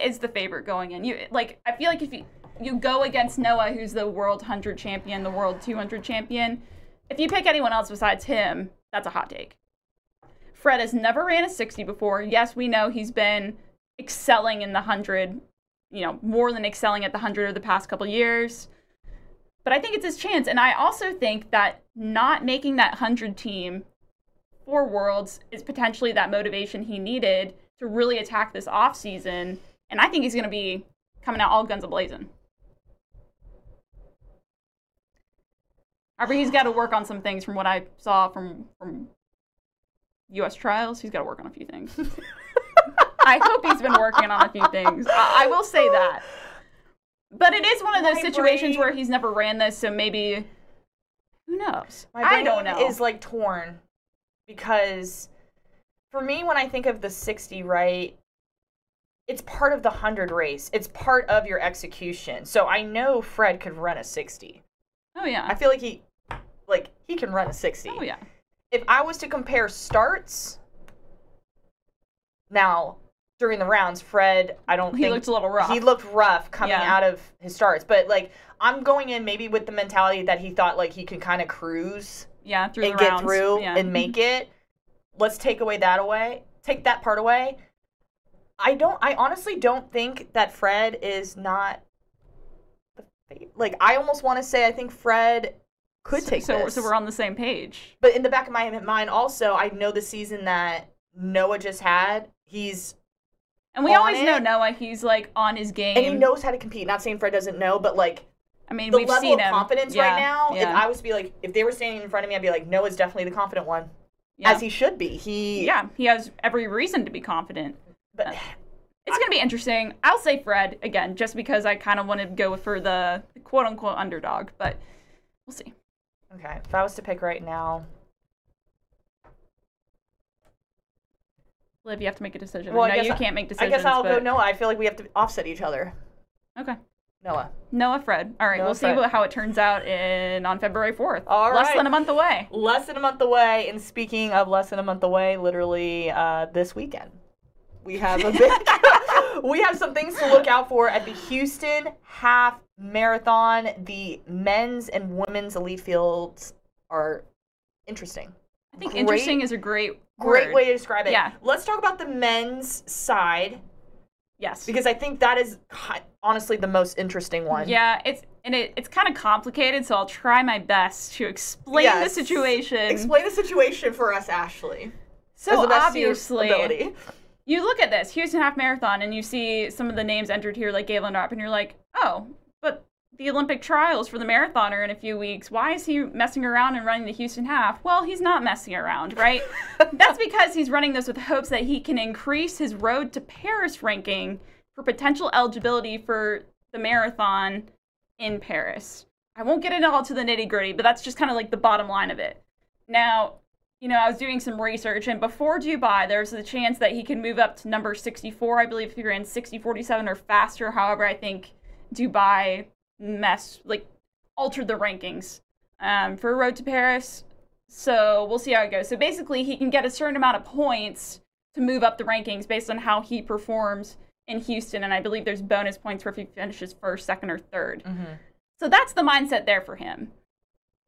is the favorite going in. You like I feel like if you go against Noah, who's the World 100 champion, the World 200 champion. If you pick anyone else besides him, that's a hot take. Fred has never ran a 60 before. Yes, we know he's been excelling in the 100, you know, more than excelling at the 100 over the past couple years. But I think it's his chance. And I also think that not making that 100 team for Worlds is potentially that motivation he needed to really attack this offseason. And I think he's going to be coming out all guns a-blazing. However, he's got to work on some things from what I saw from U.S. trials. He's got to work on a few things. I hope he's been working on a few things. I will say that. But it is one of those situations where he's never ran this, so maybe, who knows? I don't know. My brain is like torn because for me, when I think of the 60, right, it's part of the 100 race. It's part of your execution. So I know Fred could run a 60. Oh, yeah. I feel like he can run a 60. Oh, yeah. If I was to compare starts, now, during the rounds, Fred, He looked a little rough. He looked rough coming out of his starts. But, like, I'm going in maybe with the mentality that he thought, like, he could kind of cruise. Yeah, through the rounds. And get through and make it. Let's take that part away. I honestly don't think that Fred is not... Like, I almost want to say I think Fred could take this. So we're on the same page. But in the back of my mind also, I know the season that Noah just had, he's And we always know Noah, he's, like, on his game. And he knows how to compete. Not saying Fred doesn't know, but, like, I mean, the level of confidence right now, if I was to be, like, if they were standing in front of me, I'd be like, Noah's definitely the confident one. Yeah. As he should be. He has every reason to be confident. But... It's going to be interesting. I'll say Fred, again, just because I kind of want to go for the quote-unquote underdog, but we'll see. Okay, if I was to pick right now... Liv, you have to make a decision. Well, I know you can't make decisions. I guess I'll go Noah. I feel like we have to offset each other. Okay. Noah, Fred. All right, we'll see how it turns out on February 4th. All right. Less than a month away. Less than a month away, and speaking of less than a month away, literally this weekend. We have we have some things to look out for at the Houston Half Marathon. The men's and women's elite fields are interesting. I think interesting is a great way to describe it. Yeah. Let's talk about the men's side. Yes. Because I think that is honestly the most interesting one. Yeah, it's kind of complicated, so I'll try my best to explain the situation. Explain the situation for us, Ashley. So obviously. You look at this Houston Half Marathon and you see some of the names entered here, like Galen Rupp, and you're like, oh, but the Olympic trials for the marathoner in a few weeks. Why is he messing around and running the Houston Half? Well, he's not messing around, right? That's because he's running this with hopes that he can increase his Road to Paris ranking for potential eligibility for the marathon in Paris. I won't get into all to the nitty-gritty, but that's just kind of like the bottom line of it. Now, you know, I was doing some research, and before Dubai, there's a chance that he can move up to number 64, I believe, if he ran 60:47 or faster. However, I think Dubai altered the rankings for Road to Paris. So we'll see how it goes. So basically, he can get a certain amount of points to move up the rankings based on how he performs in Houston, and I believe there's bonus points for if he finishes first, second, or third. Mm-hmm. So that's the mindset there for him.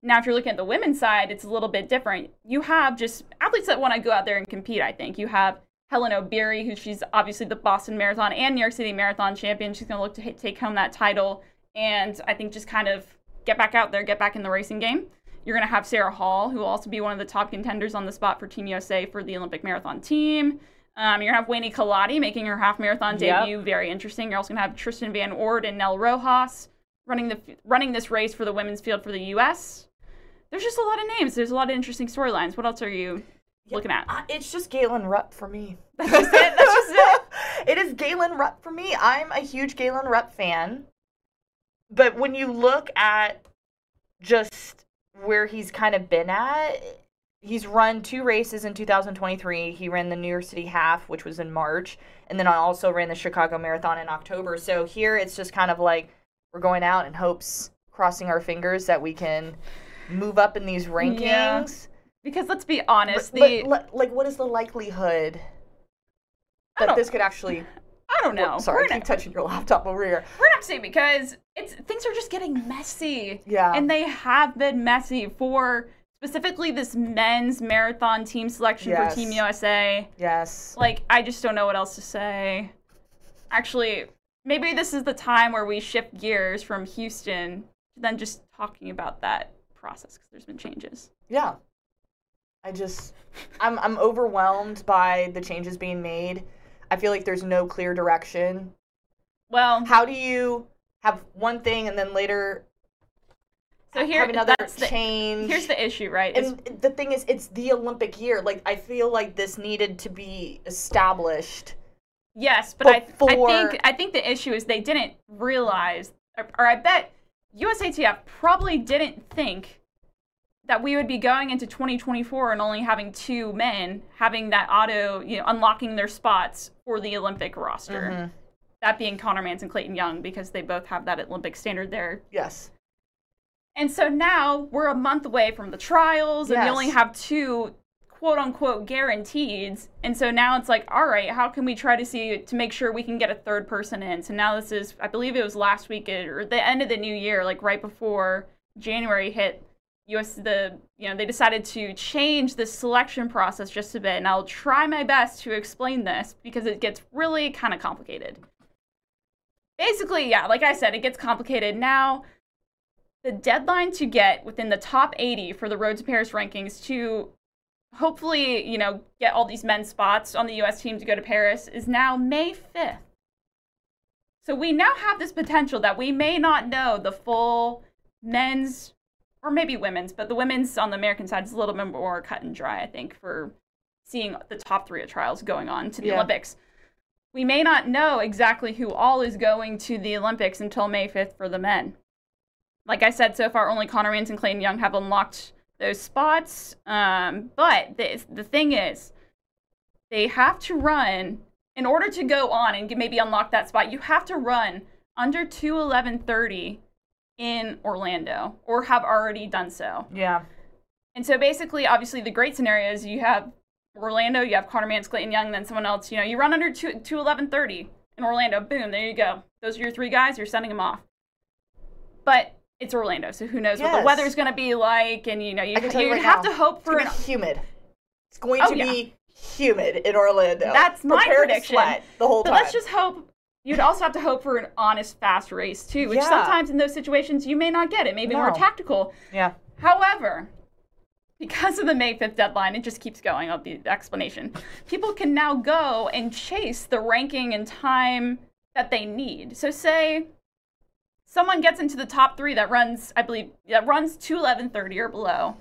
Now, if you're looking at the women's side, it's a little bit different. You have just athletes that want to go out there and compete, I think. You have Helen Obiri, who she's obviously the Boston Marathon and New York City Marathon champion. She's going to look to take home that title and I think just kind of get back out there, get back in the racing game. You're going to have Sarah Hall, who will also be one of the top contenders on the spot for Team USA for the Olympic Marathon team. You're going to have Wayne Kaladi making her half marathon debut. Yep. Very interesting. You're also going to have Tristan Van Ord and Nell Rojas running this race for the women's field for the U.S. There's just a lot of names. There's a lot of interesting storylines. What else are you looking at? It's just Galen Rupp for me. That's just it. That's just it. It is Galen Rupp for me. I'm a huge Galen Rupp fan. But when you look at just where he's kind of been at, he's run two races in 2023. He ran the New York City Half, which was in March, and then I also ran the Chicago Marathon in October. So here it's just kind of like we're going out in hopes, crossing our fingers, that we can move up in these rankings. Yeah. Because let's be honest, like what is the likelihood that this could actually... I don't know. Sorry, I keep touching your laptop over here. We're not saying because things are just getting messy. Yeah. And they have been messy for specifically this men's marathon team selection. Yes. For Team USA. Yes. Like, I just don't know what else to say. Actually, maybe this is the time where we shift gears from Houston to then just talking about that process because there's been changes. Yeah. I'm overwhelmed by the changes being made. I feel like there's no clear direction. Well, how do you have one thing and then later have another change? Here's the issue, right? And the thing is, it's the Olympic year. Like, I feel like this needed to be established. Yes, but I think the issue is they didn't realize, or I bet USATF probably didn't think that we would be going into 2024 and only having two men having that auto, you know, unlocking their spots for the Olympic roster. Mm-hmm. That being Connor Mantz and Clayton Young, because they both have that Olympic standard there. Yes. And so now we're a month away from the trials, and yes, we only have two quote-unquote guarantees. And so now it's like, all right, how can we try to make sure we can get a third person in? So now this is, I believe it was last week or the end of the new year, like right before January hit, they decided to change the selection process just a bit, and I'll try my best to explain this because it gets really kind of complicated. Basically, yeah, like I said, it gets complicated now. The deadline to get within the top 80 for the Road to Paris rankings to hopefully, you know, get all these men's spots on the U.S. team to go to Paris is now May 5th. So we now have this potential that we may not know the full men's or maybe women's, but the women's on the American side is a little bit more cut and dry, I think, for seeing the top three of trials going on to the Olympics. We may not know exactly who all is going to the Olympics until May 5th for the men. Like I said, so far only Connor Mantz and Clayton Young have unlocked those spots. But the thing is, they have to run, in order to go on and maybe unlock that spot, you have to run under 2:11:30 in Orlando, or have already done so. Yeah. And so basically, obviously, the great scenario is you have Orlando, you have Connor Mantz, Clayton Young, then someone else. You know, you run under 2:11:30 in Orlando. Boom, there you go. Those are your three guys. You're sending them off. But it's Orlando, so who knows what the weather's going to be like? And you know, you have to hope for it's humid. It's going to be humid in Orlando. That's my prediction. Prepare to sweat the whole time. But let's just hope. You'd also have to hope for an honest, fast race, too, which sometimes in those situations you may not get it. Maybe more tactical. Yeah. However, because of the May 5th deadline, it just keeps going on the explanation. People can now go and chase the ranking and time that they need. So say someone gets into the top three that runs, I believe, that runs 2:11:30 or below,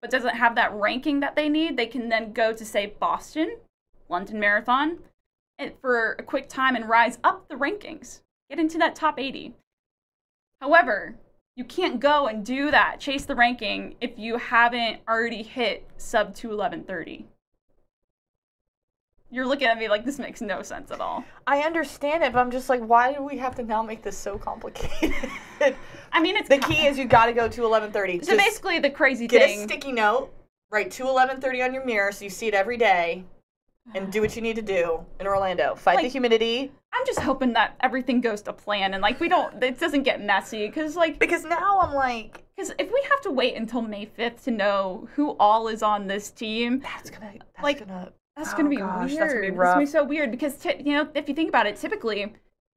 but doesn't have that ranking that they need, they can then go to, say, Boston, London Marathon, for a quick time and rise up the rankings, get into that top 80. However, you can't go and do that, chase the ranking, if you haven't already hit sub 2:11:30. You're looking at me like this makes no sense at all. I understand it, but I'm just like, why do we have to now make this so complicated? I mean, it's the key is you got to go to 11:30. So just basically, the crazy thing: get a sticky note, write 2:11:30 on your mirror so you see it every day, and do what you need to do in Orlando. Fight the humidity. I'm just hoping that everything goes to plan and like we don't, it doesn't get messy because now I'm like. Because if we have to wait until May 5th to know who all is on this team, that's gonna be weird. That's gonna be rough. It's gonna be so weird because you know, if you think about it, typically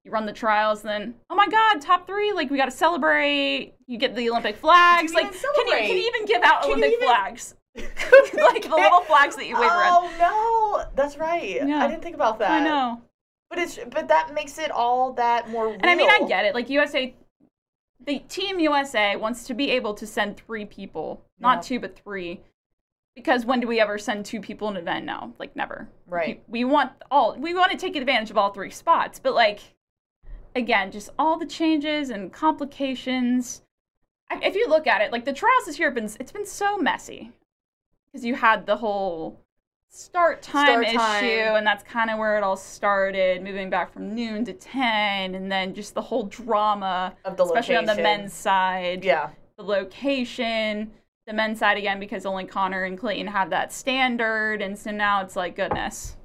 you run the trials, then oh my God, top three! Like we got to celebrate. You get the Olympic flags. Like can you even give out Olympic flags? Like the little flags that you wave around. Oh no, that's right. Yeah. I didn't think about that. I know, but that makes it all that more real. And I mean, I get it. Like USA, the Team USA wants to be able to send 3 people, not 2, but 3. Because when do we ever send 2 people in an event now? Like never. Right. We want to take advantage of all 3 spots. But like, again, just all the changes and complications. If you look at it, like the trials this year have been, it's been so messy. Because you had the whole start time issue, and that's kind of where it all started, moving back from noon to 10, and then just the whole drama, of the especially location. On the men's side. Yeah. The location. The men's side again because only Connor and Clayton have that standard, and so now it's like goodness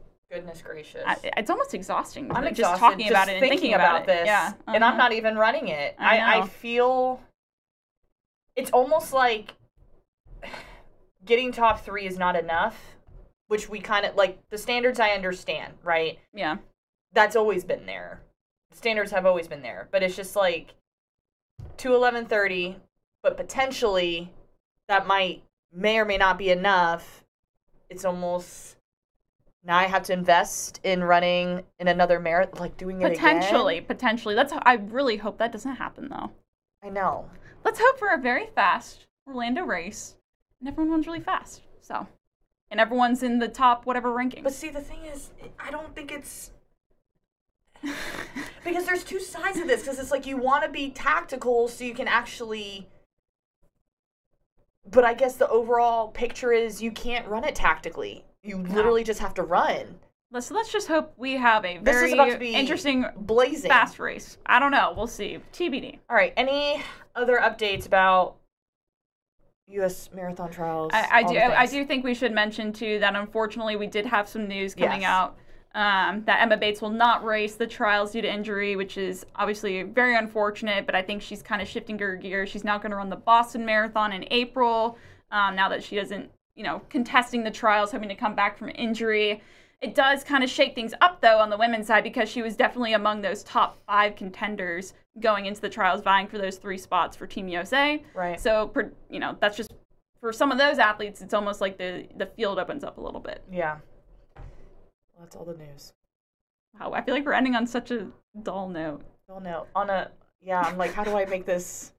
gracious, it's almost exhausting. I'm exhausted just talking about it and thinking about this. Yeah, and I'm not even running it. I feel it's almost like getting top 3 is not enough, which we kind of like the standards. I understand, right? Yeah, that's always been there. Standards have always been there, but it's just like 2:11:30, but potentially. That may or may not be enough. It's almost now I have to invest in running in another marathon, like doing it again. Potentially. I really hope that doesn't happen though. I know. Let's hope for a very fast Orlando race, and everyone runs really fast. So, and everyone's in the top whatever ranking. But see, the thing is, I don't think it's because there's 2 sides of this. Because it's like you want to be tactical so you can actually. But I guess the overall picture is you can't run it tactically. You literally just have to run. Let's just hope we have a very interesting, blazing fast race. I don't know. We'll see. TBD. All right. Any other updates about U.S. marathon trials? I do think we should mention, too, that unfortunately we did have some news coming out that Emma Bates will not race the trials due to injury, which is obviously very unfortunate, but I think she's kind of shifting her gear. She's now going to run the Boston Marathon in April, now that she isn't, you know, contesting the trials, having to come back from injury. It does kind of shake things up, though, on the women's side, because she was definitely among those top 5 contenders going into the trials, vying for those 3 spots for Team USA. Right. So, you know, that's just, for some of those athletes, it's almost like the field opens up a little bit. Yeah. Well, that's all the news. Wow, I feel like we're ending on such a dull note. I'm like, how do I make this?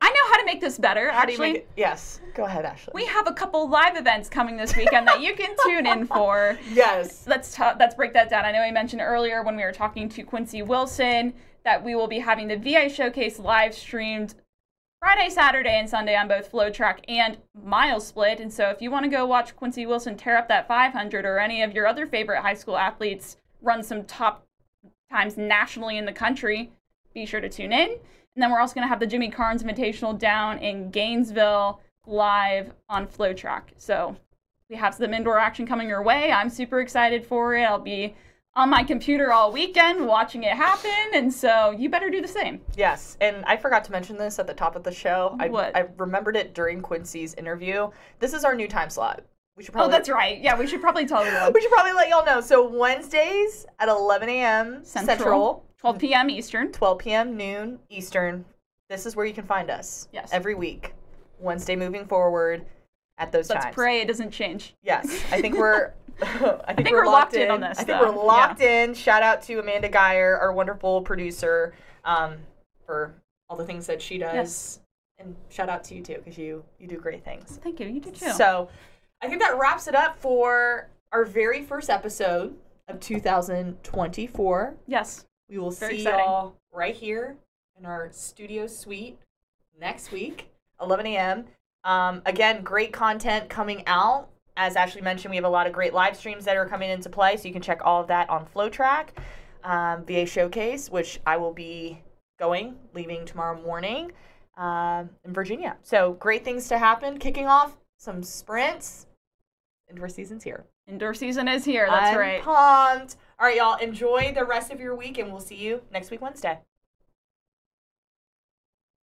I know how to make this better, actually. Yes, go ahead, Ashley. We have a couple live events coming this weekend that you can tune in for. Yes. Let's break that down. I know I mentioned earlier when we were talking to Quincy Wilson that we will be having the VA Showcase live streamed Friday, Saturday, and Sunday on both FlowTrack and Mile Split. And so if you want to go watch Quincy Wilson tear up that 500 or any of your other favorite high school athletes run some top times nationally in the country, be sure to tune in. And then we're also going to have the Jimmy Carnes Invitational down in Gainesville live on FlowTrack. So we have some indoor action coming your way. I'm super excited for it. I'll be on my computer all weekend watching it happen, and so you better do the same. Yes, and I forgot to mention this at the top of the show. I remembered it during Quincy's interview. This is our new time slot. We should probably that's right. Yeah, we should probably tell you. We should probably let y'all know. So Wednesdays at 11 a.m. Central, 12 p.m. Eastern, 12 p.m. noon Eastern. This is where you can find us. Yes. Every week, Wednesday moving forward at those times. Let's pray it doesn't change. Yes, I think we're. I think we're locked in on this. We're locked in. Shout out to Amanda Geyer, our wonderful producer, for all the things that she does. Yes. And shout out to you too, because you do great things. Thank you. You do too. So I think that wraps it up for our very first episode of 2024. Yes. We will see y'all right here in our studio suite next week, 11 a.m. Again, great content coming out. As Ashley mentioned, we have a lot of great live streams that are coming into play, so you can check all of that on FlowTrack, VA Showcase, which I will be leaving tomorrow morning in Virginia. So great things to happen, kicking off some sprints. Indoor season's here. Indoor season is here, that's right. I'm pumped. All right, y'all, enjoy the rest of your week, and we'll see you next week Wednesday.